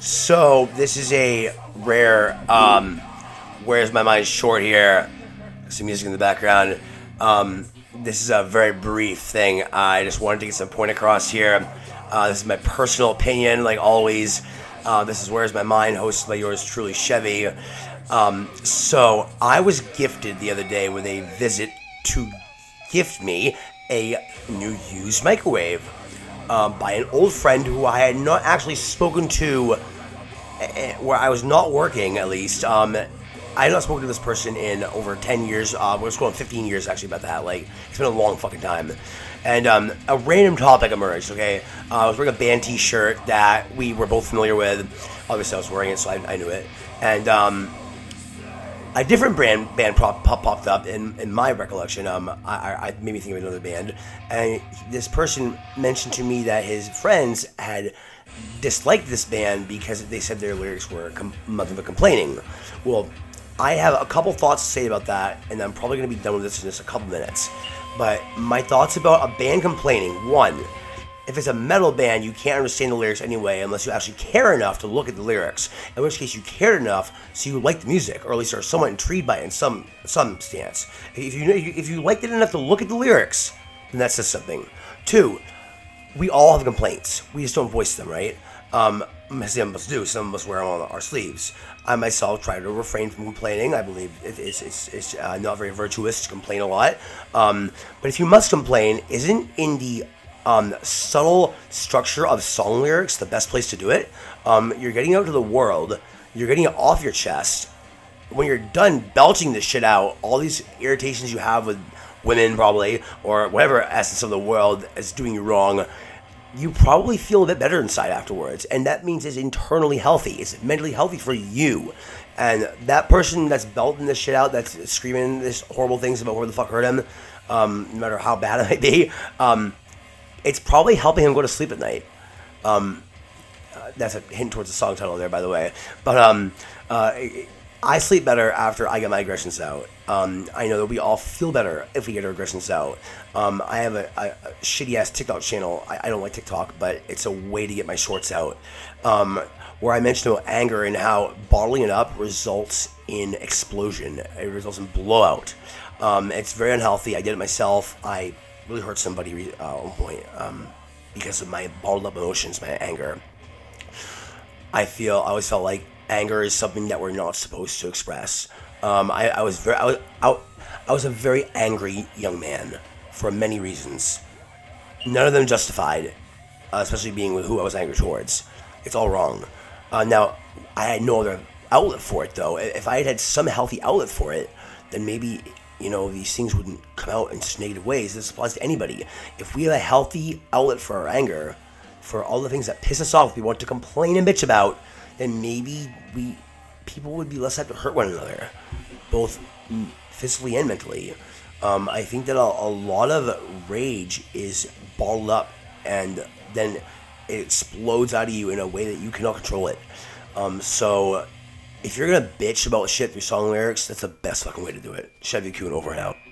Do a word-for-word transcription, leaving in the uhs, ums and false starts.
So this is a rare um, Where's My Mind short here. Some music in the background. Um, this is a very brief thing. Uh, I just wanted to get some point across here. Uh, this is my personal opinion, like always. Uh, this is Where's My Mind, hosted by yours truly, Chevy. Um, so I was gifted the other day with a visit to gift me a new used microwave uh, by an old friend who I had not actually spoken to, where I was not working at least. Um, I had not spoken to this person in over ten years. Uh, we're going fifteen years, actually, about that. Like, it's been a long fucking time. And um, a random topic emerged, okay? Uh, I was wearing a band t-shirt that we were both familiar with. Obviously, I was wearing it, so I, I knew it. And um, a different brand band pop, pop, popped up in, in my recollection. Um, I, I made me think of another band. And this person mentioned to me that his friends had disliked this band because they said their lyrics were com- nothing but complaining. Well, I have a couple thoughts to say about that, and I'm probably going to be done with this in just a couple minutes. But my thoughts about a band complaining: one, if it's a metal band, you can't understand the lyrics anyway unless you actually care enough to look at the lyrics, in which case you cared enough so you liked the music, or at least are somewhat intrigued by it in some some stance. If you if you liked it enough to look at the lyrics, then that says something. Two, we all have complaints. We just don't voice them, right? Um, some of us do. Some of us wear them on our sleeves. I myself try to refrain from complaining. I believe it's it's, it's uh, not very virtuous to complain a lot. Um, but if you must complain, isn't in the um, subtle structure of song lyrics the best place to do it? Um, you're getting out to the world. You're getting it off your chest. When you're done belching this shit out, all these irritations you have with women probably, or whatever essence of the world is doing you wrong, you probably feel a bit better inside afterwards. And that means it's internally healthy. It's mentally healthy for you. And that person that's belting this shit out, that's screaming these horrible things about where the fuck hurt him, um, no matter how bad it might be, um, it's probably helping him go to sleep at night. Um, uh, that's a hint towards the song title there, by the way. But um, uh, I sleep better after I get my aggressions out. Um, I know that we all feel better if we get our aggressions out. Um, I have a, a, a shitty-ass TikTok channel. I, I don't like TikTok, but it's a way to get my shorts out, um, where I mentioned about anger and how bottling it up results in explosion. It results in blowout. Um, it's very unhealthy. I did it myself. I really hurt somebody at uh, one point um, because of my bottled-up emotions, my anger. I feel I always felt like anger is something that we're not supposed to express. Um, I, I was very, I was, I, I was a very angry young man for many reasons. None of them justified, uh, especially being with who I was angry towards. It's all wrong. Uh, now, I had no other outlet for it, though. If I had had some healthy outlet for it, then maybe, you know, these things wouldn't come out in such negative ways. This applies to anybody. If we have a healthy outlet for our anger, for all the things that piss us off, we want to complain and bitch about, then maybe we... people would be less apt to hurt one another, both physically and mentally. Um, I think that a, a lot of rage is bottled up, and then it explodes out of you in a way that you cannot control it. Um, so if you're going to bitch about shit through song lyrics, that's the best fucking way to do it. Chevy Kuhn over and out.